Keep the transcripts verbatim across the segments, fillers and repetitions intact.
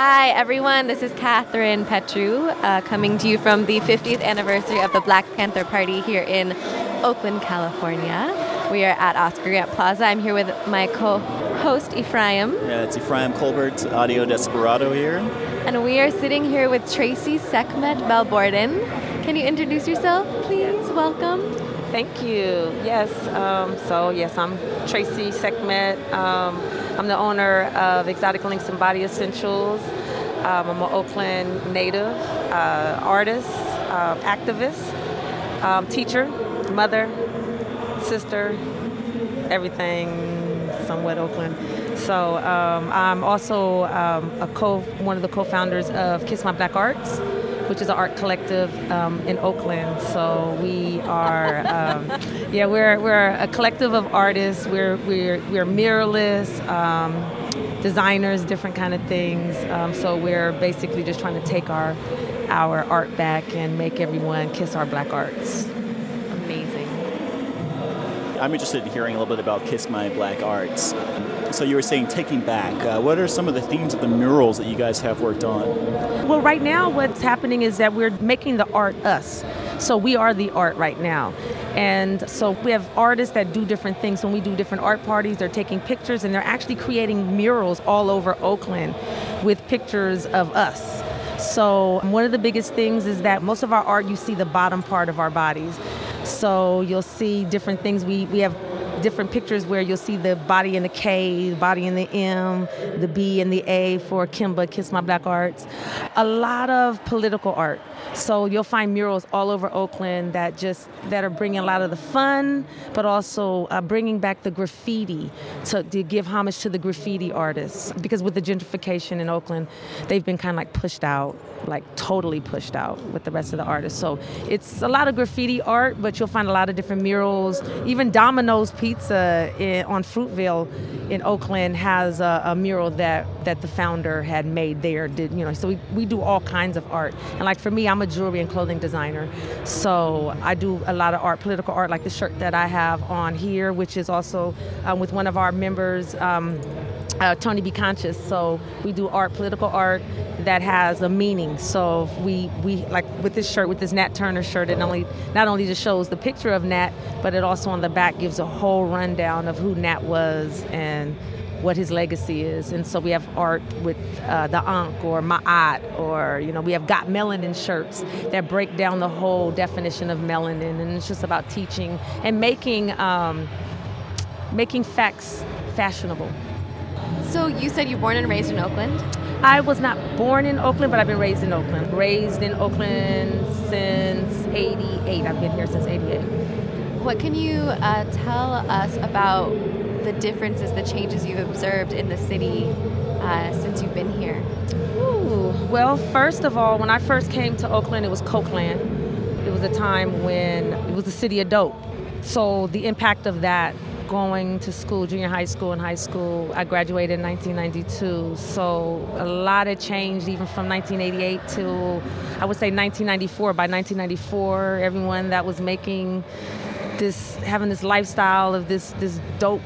Hi, everyone. This is Catherine Petru uh, coming to you from the fiftieth anniversary of the Black Panther Party here in Oakland, California. We are at Oscar Grant Plaza. I'm here with my co-host, Ephraim. Yeah, it's Ephraim Colbert, Audio Desperado here. And we are sitting here with Tracy Sekhmet Balborden. Can you introduce yourself, please? Welcome. Thank you. Yes. Um, so, yes, I'm Tracy Sekhmet. Um, I'm the owner of Exotic Links and Body Essentials. Um, I'm an Oakland native, uh, artist, uh, activist, um, teacher, mother, sister, everything somewhat Oakland. So um, I'm also um, a co one of the co-founders of Kiss My Black Arts, which is an art collective um, in Oakland. So we are, um, yeah, we're we're a collective of artists. We're we're we're muralists, um, designers, different kind of things. Um, so we're basically just trying to take our our art back and make everyone kiss our black arts. Amazing. I'm interested in hearing a little bit about Kiss My Black Arts. So you were saying taking back. Uh, what are some of the themes of the murals that you guys have worked on? Well, right now what's happening is that we're making the art us. So we are the art right now. And so we have artists that do different things. When we do different art parties, they're taking pictures and they're actually creating murals all over Oakland with pictures of us. So one of the biggest things is that most of our art, you see the bottom part of our bodies. So you'll see different things. We, we have different pictures where you'll see the body in the K, the body in the M, the B and the A for Kimba, Kiss My Black Arts. A lot of political art. So you'll find murals all over Oakland that just that are bringing a lot of the fun, but also uh, bringing back the graffiti to, to give homage to the graffiti artists. Because with the gentrification in Oakland, they've been kind of like pushed out, like totally pushed out with the rest of the artists. So it's a lot of graffiti art, but you'll find a lot of different murals. Even Domino's Pizza in, on Fruitvale in Oakland has a, a mural that, that the founder had made there. Did you know? So we, we do all kinds of art. And like for me, I'm a jewelry and clothing designer, so I do a lot of art, political art, like the shirt that I have on here, which is also um, with one of our members, um, uh, Tony B. Conscious. So we do art, political art that has a meaning. So we we like with this shirt, with this Nat Turner shirt, it only not only just shows the picture of Nat, but it also on the back gives a whole rundown of who Nat was and what his legacy is. And so we have art with uh, the Ankh or Ma'at, or, you know, we have Got Melanin shirts that break down the whole definition of melanin. And it's just about teaching and making um, making facts fashionable. So you said you're born and raised in Oakland? I was not born in Oakland, but I've been raised in Oakland. Raised in Oakland since eighty-eight. I've been here since eighty-eight. What can you uh, tell us about the differences, the changes you've observed in the city uh, since you've been here? Ooh, well, first of all, when I first came to Oakland, it was Cokeland. It was a time when it was the city of dope. So the impact of that, going to school, junior high school and high school, I graduated in nineteen ninety-two. So a lot had changed even from nineteen eighty-eight to, I would say, nineteen ninety-four. By nineteen ninety-four, everyone that was making this, having this lifestyle of this this dope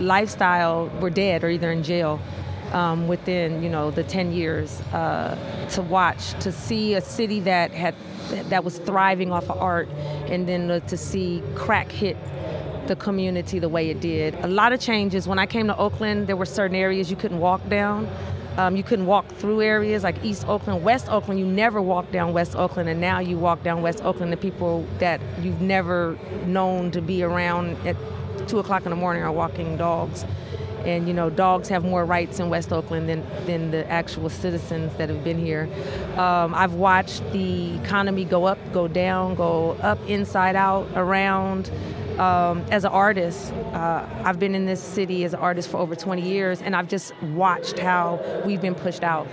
lifestyle were dead or either in jail um, within, you know, the ten years. Uh, to watch, to see a city that had that was thriving off of art, and then to see crack hit the community the way it did. A lot of changes. When I came to Oakland, there were certain areas you couldn't walk down. Um, you couldn't walk through areas like East Oakland, West Oakland. You never walked down West Oakland, and now you walk down West Oakland to people that you've never known to be around at two o'clock in the morning are walking dogs. And, you know, dogs have more rights in West Oakland than, than the actual citizens that have been here. Um, I've watched the economy go up, go down, go up, inside out, around. Um, as an artist, uh, I've been in this city as an artist for over twenty years, and I've just watched how we've been pushed out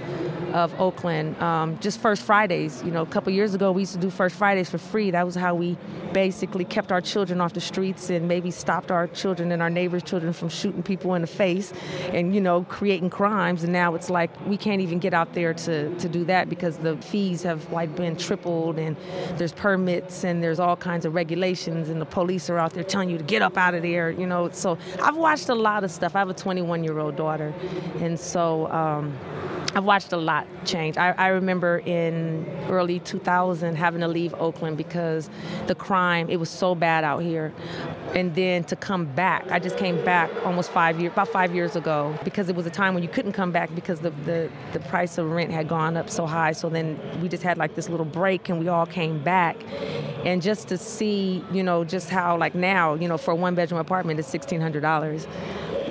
of Oakland. Um, just First Fridays, you know, a couple years ago, we used to do First Fridays for free. That was how we basically kept our children off the streets and maybe stopped our children and our neighbors' children from shooting people in the face and, you know, creating crimes. And now it's like we can't even get out there to, to do that because the fees have, like, been tripled, and there's permits and there's all kinds of regulations, and the police are out they're telling you to get up out of there, you know. So I've watched a lot of stuff. I have a twenty-one-year-old daughter. And so um, I've watched a lot change. I, I remember in early two thousand having to leave Oakland because the crime, it was so bad out here. And then to come back, I just came back almost five years, about five years ago, because it was a time when you couldn't come back because the, the, the price of rent had gone up so high. So then we just had like this little break and we all came back. And just to see, you know, just how like now, you know, for a one bedroom apartment it's sixteen hundred dollars,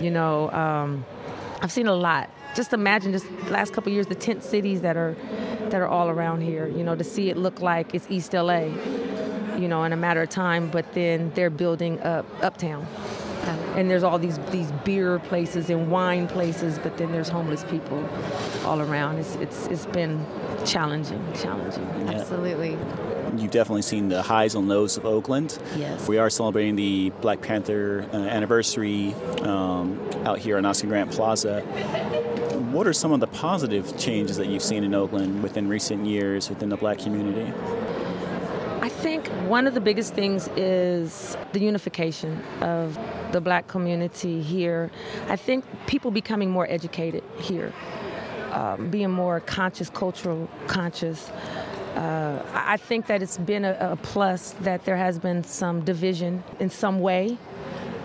you know, um, I've seen a lot. Just imagine just the last couple of years, the tent cities that are that are all around here, you know, to see it look like it's East L A, you know, in a matter of time, but then they're building up uptown. And there's all these these beer places and wine places, but then there's homeless people all around. It's it's it's been challenging, challenging. Yeah. Absolutely. You've definitely seen the highs and lows of Oakland. Yes. We are celebrating the Black Panther uh, anniversary um, out here on Oscar Grant Plaza. What are some of the positive changes that you've seen in Oakland within recent years within the Black community? I think one of the biggest things is the unification of the Black community here. I think people becoming more educated here, um, being more conscious, cultural conscious. Uh, I think that it's been a, a plus that there has been some division in some way,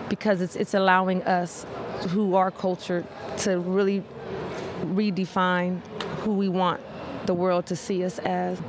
because it's it's allowing us who are cultured to really redefine who we want the world to see us as.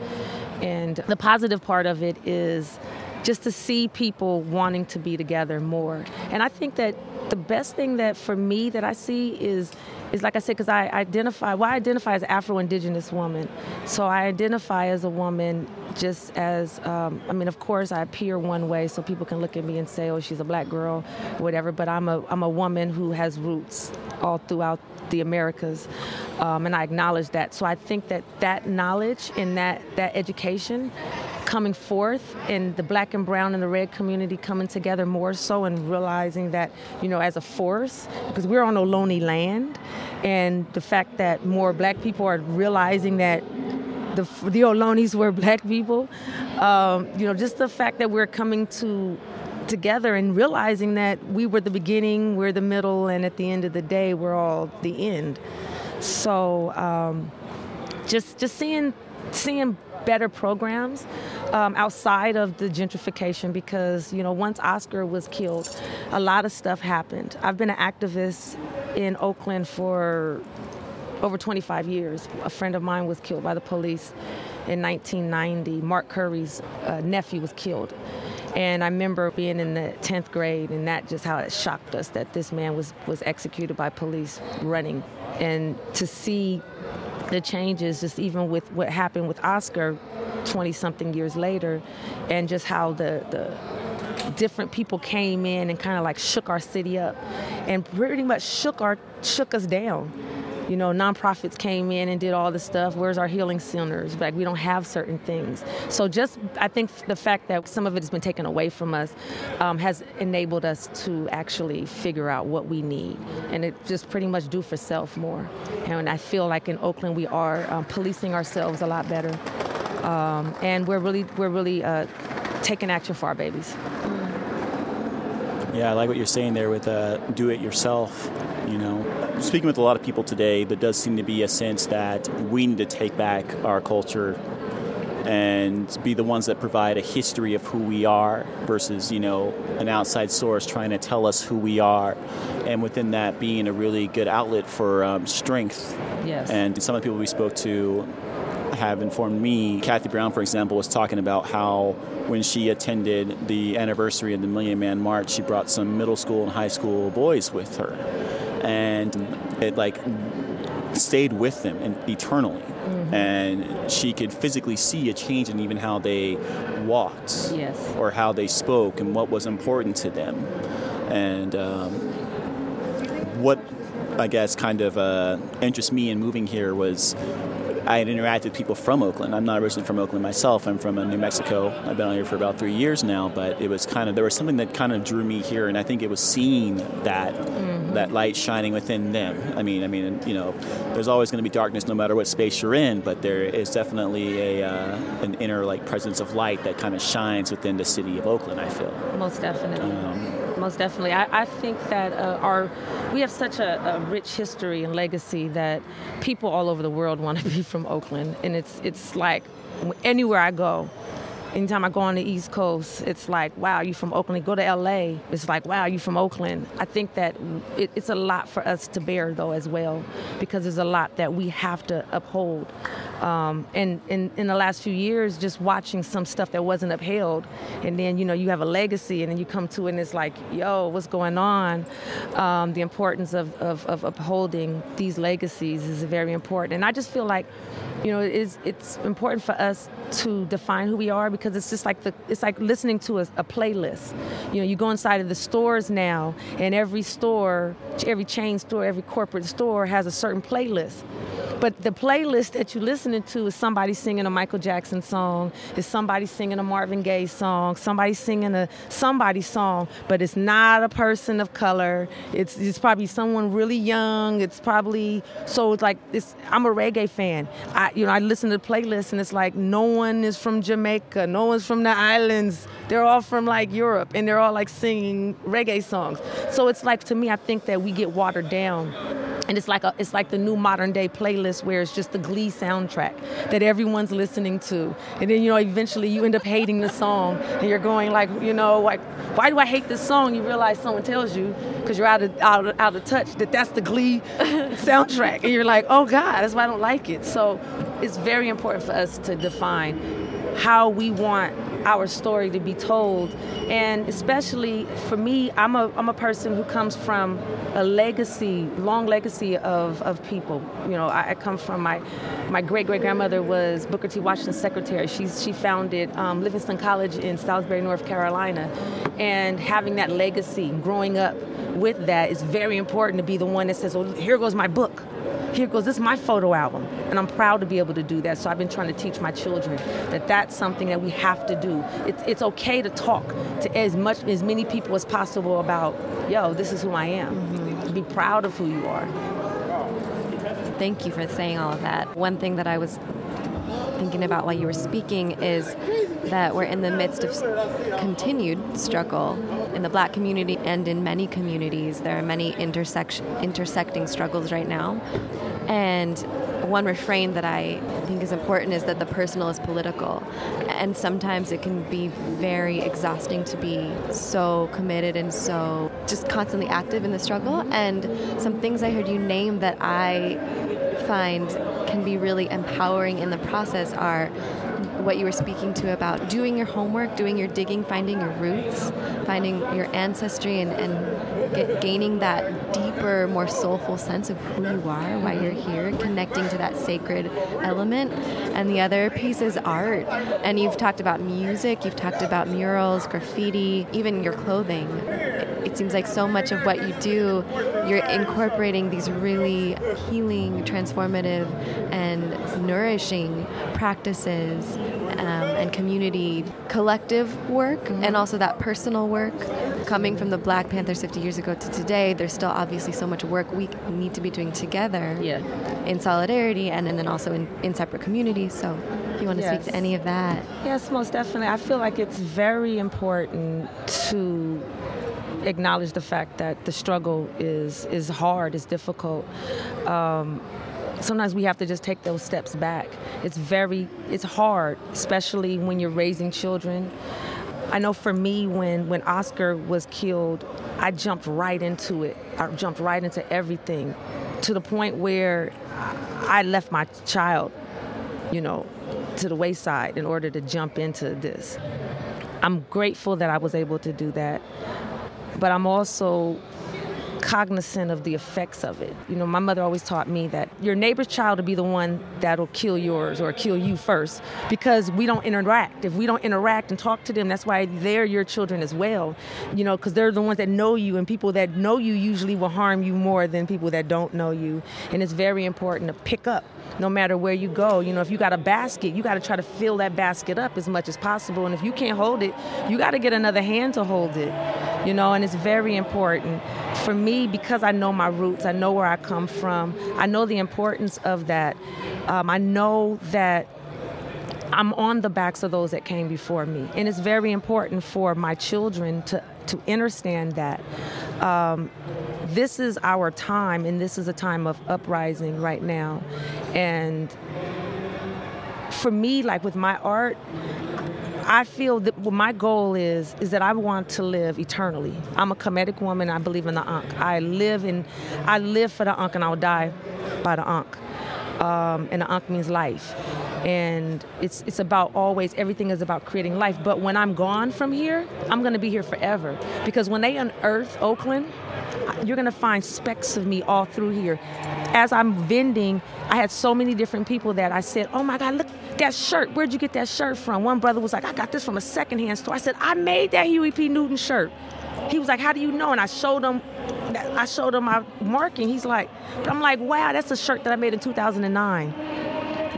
And the positive part of it is just to see people wanting to be together more. And I think that the best thing that for me that I see is, is like I said, because I identify, well, I identify as Afro-Indigenous woman. So I identify as a woman just as, um, I mean, of course I appear one way so people can look at me and say, oh, she's a Black girl, whatever, but I'm a I'm a woman who has roots all throughout the Americas, um, and I acknowledge that. So I think that that knowledge and that, that education coming forth in the Black and brown and the red community coming together more so and realizing that, you know, as a force, because we're on Ohlone land, and the fact that more Black people are realizing that the the Ohlones were Black people, um, you know, just the fact that we're coming to together and realizing that we were the beginning, we're the middle, and at the end of the day, we're all the end. So um, just just seeing seeing better programs um, outside of the gentrification, because, you know, once Oscar was killed, a lot of stuff happened. I've been an activist in Oakland for over twenty-five years. A friend of mine was killed by the police in nineteen ninety. Mark Curry's uh, nephew was killed. And I remember being in the tenth grade, and that just how it shocked us that this man was, was executed by police running. And to see the changes, just even with what happened with Oscar twenty-something years later, and just how the, the different people came in and kind of like shook our city up and pretty much shook our shook us down. You know, nonprofits came in and did all this stuff. Where's our healing centers? Like, we don't have certain things. So just, I think the fact that some of it has been taken away from us um, has enabled us to actually figure out what we need. And it just pretty much do for self more. And I feel like in Oakland we are um, policing ourselves a lot better. Um, and we're really, we're really uh, taking action for our babies. Yeah, I like what you're saying there with uh, do it yourself, you know. Speaking with a lot of people today, there does seem to be a sense that we need to take back our culture and be the ones that provide a history of who we are versus, you know, an outside source trying to tell us who we are. And within that being a really good outlet for um, strength. Yes. And some of the people we spoke to have informed me. Kathy Brown, for example, was talking about how when she attended the anniversary of the Million Man March, she brought some middle school and high school boys with her. And it like stayed with them and eternally. Mm-hmm. And she could physically see a change in even how they walked. Yes. Or how they spoke and what was important to them. And um, what, I guess, kind of uh, interests me in moving here was I had interacted with people from Oakland. I'm not originally from Oakland myself. I'm from New Mexico. I've been out here for about three years now, but it was kind of, there was something that kind of drew me here, and I think it was seeing that, mm-hmm. that light shining within them. I mean, I mean, you know, there's always going to be darkness no matter what space you're in, but there is definitely a uh, an inner, like, presence of light that kind of shines within the city of Oakland, I feel. Most definitely. Um, most definitely. I, I think that uh, our we have such a, a rich history and legacy that people all over the world want to be from Oakland. And it's it's like anywhere I go, anytime I go on the East Coast, it's like, wow, you from Oakland. Go to L A, it's like, wow, you from Oakland. I think that it, it's a lot for us to bear, though, as well, because there's a lot that we have to uphold. Um, and in in the last few years, just watching some stuff that wasn't upheld, and then, you know, you have a legacy, and then you come to it, and it's like, yo, what's going on? Um, the importance of, of, of upholding these legacies is very important. And I just feel like, you know, it's, it's important for us to define who we are, because Because it's just like the it's like listening to a, a playlist. You know, you go inside of the stores now, and every store, every chain store, every corporate store has a certain playlist. But the playlist that you're listening to is somebody singing a Michael Jackson song, is somebody singing a Marvin Gaye song, somebody singing a somebody's song, but it's not a person of color. It's it's probably someone really young. It's probably so it's like it's I'm a reggae fan. I you know, I listen to the playlist, and it's like no one is from Jamaica, no one's from the islands. They're all from like Europe, and they're all like singing reggae songs. So it's like, to me, I think that we get watered down. And it's like a, it's like the new modern day playlist where it's just the Glee soundtrack that everyone's listening to. And then, you know, eventually you end up hating the song, and you're going like, you know, like, why do I hate this song? You realize someone tells you, because you're out of, out of out of touch, that that's the Glee soundtrack. And you're like, oh, God, that's why I don't like it. So it's very important for us to define how we want our story to be told. And especially for me, I'm a I'm a person who comes from a legacy, long legacy of, of people. You know, I, I come from my my great great grandmother was Booker T. Washington's secretary. She she founded um, Livingston College in Salisbury, North Carolina, and having that legacy, growing up with that, is very important to be the one that says, "Well, here goes my book. Here goes, this is my photo album." And I'm proud to be able to do that. So I've been trying to teach my children that that's something that we have to do. It's it's okay to talk to as much as many people as possible about, yo, this is who I am. Mm-hmm. Be proud of who you are. Thank you for saying all of that. One thing that I was thinking about while you were speaking is that we're in the midst of continued struggle in the Black community, and in many communities there are many intersection intersecting struggles right now. And one refrain that I think is important is that the personal is political, and sometimes it can be very exhausting to be so committed and so just constantly active in the struggle. And some things I heard you name that I find can be really empowering in the process are what you were speaking to about doing your homework, doing your digging, finding your roots, finding your ancestry, and, and get, gaining that deeper, more soulful sense of who you are, why you're here, connecting to that sacred element. And the other piece is art. And you've talked about music, you've talked about murals, graffiti, even your clothing. It seems like so much of what you do, you're incorporating these really healing, transformative, and nourishing practices um, and community collective work, mm-hmm. and also that personal work. Coming from the Black Panthers fifty years ago to today, there's still obviously so much work we need to be doing together, yeah. in solidarity, and, and then also in, in separate communities. So if you want to yes. speak to any of that. Yes, most definitely. I feel like it's very important to acknowledge the fact that the struggle is is hard, is difficult. Um, sometimes we have to just take those steps back. It's very, it's hard, especially when you're raising children. I know for me, when, when Oscar was killed, I jumped right into it. I jumped right into everything, to the point where I left my child, you know, to the wayside in order to jump into this. I'm grateful that I was able to do that. But I'm also cognizant of the effects of it. You know, my mother always taught me that your neighbor's child will be the one that'll kill yours or kill you first, because we don't interact. If we don't interact and talk to them, that's why they're your children as well, you know, because they're the ones that know you, and people that know you usually will harm you more than people that don't know you. And it's very important to pick up no matter where you go. You know, if you got a basket, you got to try to fill that basket up as much as possible. And if you can't hold it, you got to get another hand to hold it, you know, and it's very important for me. Because I know my roots, I know where I come from, I know the importance of that. Um, I know that I'm on the backs of those that came before me. And it's very important for my children to to understand that um, this is our time, and this is a time of uprising right now. And for me, like with my art, I feel that what my goal is, is that I want to live eternally. I'm a Kemetic woman. I believe in the Ankh. I live in, I live for the Ankh, and I'll die by the Ankh. Um, and the Ankh means life. And it's it's about always, everything is about creating life. But when I'm gone from here, I'm going to be here forever. Because when they unearth Oakland, you're going to find specks of me all through here. As I'm vending, I had so many different people that I said, oh my God, look, that shirt, where'd you get that shirt from? One brother was like, I got this from a secondhand store. I said, I made that Huey P. Newton shirt. He was like, how do you know? And I showed him I showed him my marking. He's like, I'm like, wow, that's a shirt that I made in two thousand nine.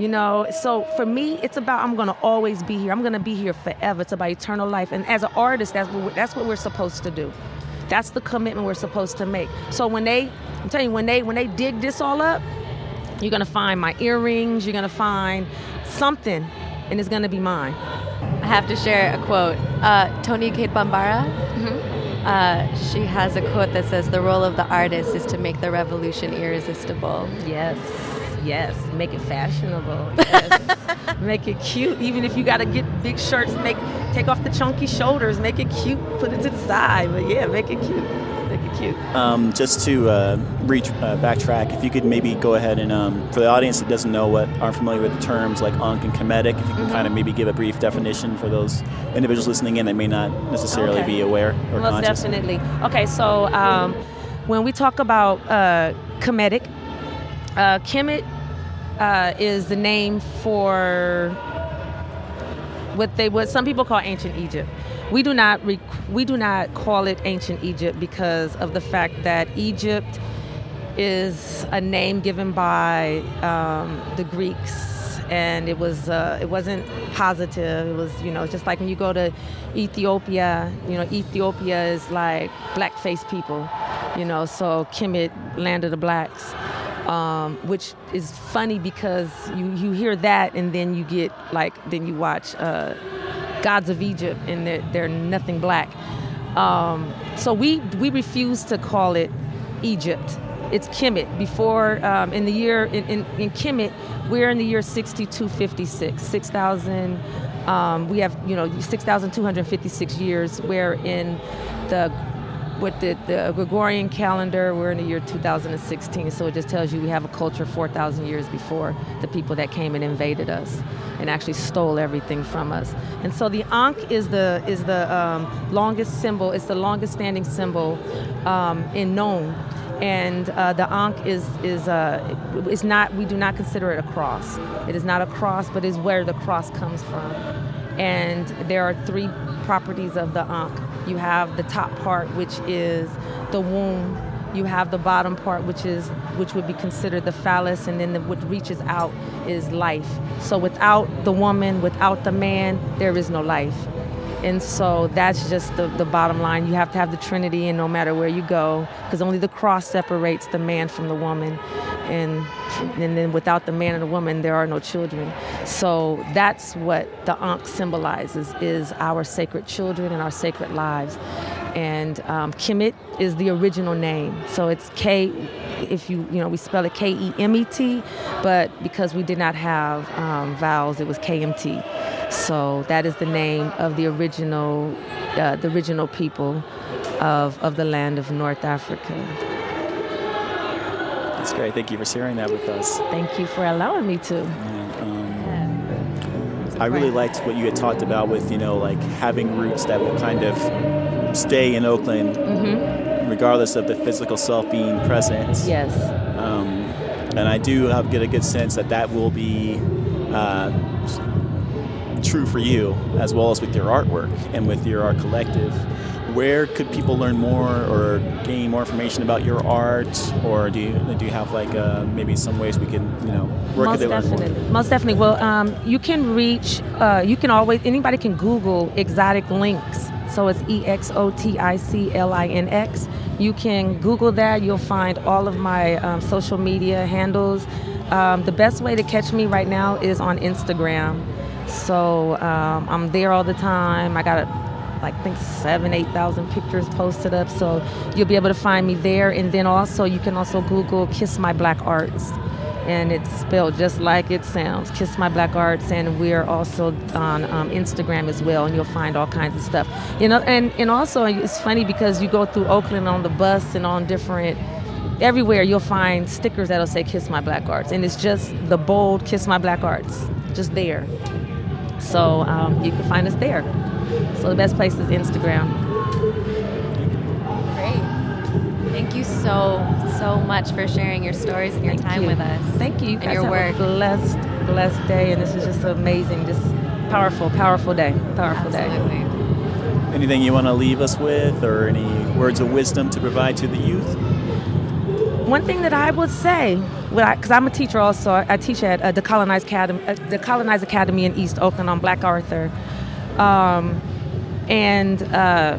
You know, so for me, it's about I'm going to always be here. I'm going to be here forever. It's about eternal life. And as an artist, that's what we're, that's what we're supposed to do. That's the commitment we're supposed to make. So when they, I'm telling you, when they when they dig this all up, you're going to find my earrings. You're going to find something, and it's going to be mine. I have to share a quote. Uh, Toni Cade Bambara, mm-hmm. uh, she has a quote that says, the role of the artist is to make the revolution irresistible. Yes. Yes, make it fashionable. Yes. Make it cute. Even if you gotta get big shirts, make take off the chunky shoulders, make it cute, put it to the side. But yeah, make it cute. Make it cute. Um, just to uh, reach uh, backtrack, if you could maybe go ahead and um, for the audience that doesn't know what aren't familiar with the terms like Ankh and Kemetic, if you can mm-hmm. kind of maybe give a brief definition for those individuals listening in that may not necessarily okay. be aware or Most conscious. Most definitely. Okay, so um, when we talk about uh, Kemetic, uh, Kemet. Uh, is the name for what they what some people call ancient Egypt. We do not rec- we do not call it ancient Egypt because of the fact that Egypt is a name given by um, the Greeks, and it was uh, it wasn't positive. It was you know just like when you go to Ethiopia, you know Ethiopia is like black-faced people, you know. So Kemet, land of the blacks. Um, which is funny because you, you hear that and then you get like then you watch uh, Gods of Egypt and they're, they're nothing black. Um, so we we refuse to call it Egypt. It's Kemet. Before um, in the year in, in, in Kemet, we're in the year sixty-two fifty-six, six thousand. Um, we have you know six thousand two hundred fifty-six years. We're in the With the, the Gregorian calendar, we're in the year two thousand sixteen, so it just tells you we have a culture four thousand years before the people that came and invaded us and actually stole everything from us. And so the Ankh is the is the um, longest symbol. It's the longest standing symbol um, in known. And uh, the Ankh is is uh, it's not. We do not consider it a cross. It is not a cross, but is where the cross comes from. And there are three properties of the Ankh. You have the top part, which is the womb. You have the bottom part, which is which would be considered the phallus, and then the, what reaches out is life. So without the woman, without the man, there is no life. And so that's just the, the bottom line. You have to have the Trinity, and no matter where you go, because only the cross separates the man from the woman. And and then without the man and the woman, there are no children. So that's what the Ankh symbolizes, is our sacred children and our sacred lives. And um, Kemet is the original name. So it's K, if you, you know, we spell it K E M E T, but because we did not have um, vowels, it was K M T. So that is the name of the original, uh, the original people of of the land of North Africa. That's great. Thank you for sharing that with us. Thank you for allowing me to. Yeah, um, yeah. I really liked what you had talked about with you know like having roots that will kind of stay in Oakland, mm-hmm. regardless of the physical self being present. Yes. Um, and I do have, get a good sense that that will be. Uh, true for you as well as with your artwork and with your art collective. Where could people learn more or gain more information about your art, or do you do you have like uh, maybe some ways we can you know where most could they definitely. learn more? Most definitely. Well, um, you can reach. Uh, you can always anybody can Google Exotic Links. So it's E X O T I C L I N X. You can Google that. You'll find all of my um, social media handles. Um, the best way to catch me right now is on Instagram. So um, I'm there all the time. I got a like I think seven, eight thousand pictures posted up. So you'll be able to find me there. And then also you can also Google Kiss My Black Arts, and it's spelled just like it sounds, Kiss My Black Arts. And we're also on um, Instagram as well, and you'll find all kinds of stuff. You know, and, and also it's funny because you go through Oakland on the bus and on different, everywhere you'll find stickers that'll say Kiss My Black Arts, and it's just the bold Kiss My Black Arts, just there. So um, you can find us there. So the best place is Instagram. Thank you so, so much for sharing your stories and your Thank time you. with us. Thank you. You guys and your have work. a blessed, blessed day. And this is just amazing, just powerful, powerful day. Powerful Absolutely. day. Anything you want to leave us with, or any words of wisdom to provide to the youth? One thing that I would say, because I'm a teacher also, I teach at uh, Decolonized Academy, uh, Decolonized Academy in East Oakland on Black Arthur. Um, and... Uh,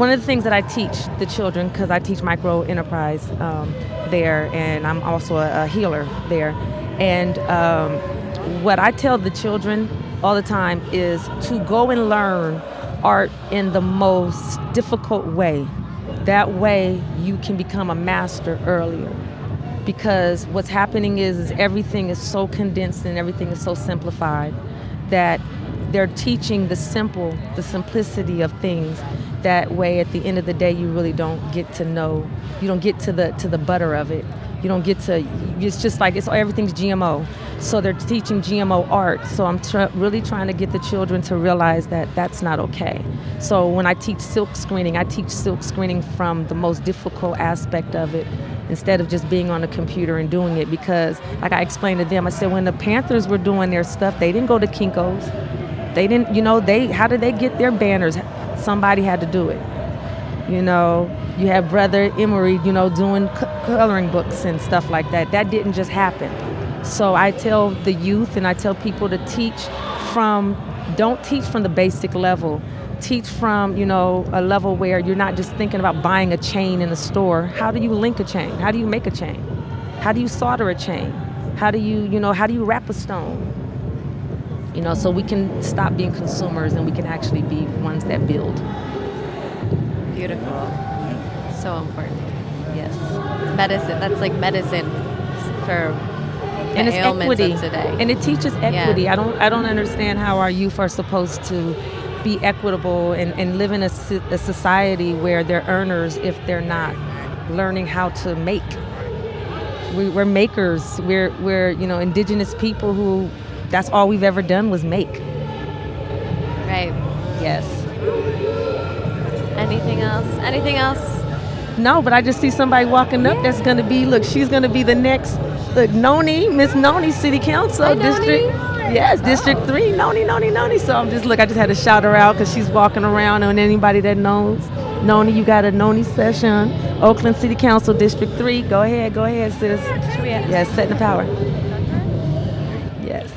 One of the things that I teach the children, because I teach micro enterprise um, there, and I'm also a, a healer there. And um, what I tell the children all the time is to go and learn art in the most difficult way. That way you can become a master earlier. Because what's happening is, is everything is so condensed and everything is so simplified that they're teaching the simple, the simplicity of things. That way, at the end of the day, you really don't get to know. You don't get to the to the butter of it. You don't get to. It's just like it's everything's G M O. So they're teaching G M O art. So I'm tr- really trying to get the children to realize that that's not okay. So when I teach silk screening, I teach silk screening from the most difficult aspect of it, instead of just being on the computer and doing it. Because, like I explained to them, I said when the Panthers were doing their stuff, they didn't go to Kinko's. They didn't. You know, they how did they get their banners? Somebody had to do it. You know, you have Brother Emery, you know, doing c- coloring books and stuff like that. That didn't just happen. So I tell the youth and I tell people to teach from, don't teach from the basic level. Teach from, you know, a level where you're not just thinking about buying a chain in a store. How do you link a chain? How do you make a chain? How do you solder a chain? How do you, you know, how do you wrap a stone? You know, so we can stop being consumers and we can actually be ones that build. Beautiful. So important. Yes. Medicine. That's like medicine for the and it's ailments equity. of today. And it teaches equity. Yeah. I don't I don't understand how our youth are supposed to be equitable and, and live in a, a society where they're earners if they're not learning how to make. We, we're makers. We're, we're, you know, indigenous people who... That's all we've ever done was make. Right. Yes. Anything else? Anything else? No, but I just see somebody walking up yeah. that's going to be, look, she's going to be the next, look, Noni, Miss Noni, City Council, Hi, District. Noni. Yes, oh. District three, Noni, Noni, Noni. So I'm just, look, I just had to shout her out because she's walking around, and anybody that knows Noni, you got a Noni session. Oakland City Council, District three. Go ahead, go ahead, sis. Yes, setting the power. Yes.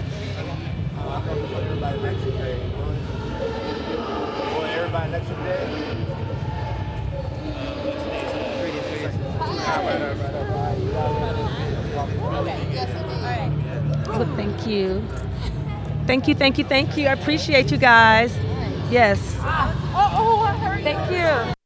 Well, thank you. Thank you, thank you, thank you. I appreciate you guys. Yes. Thank you.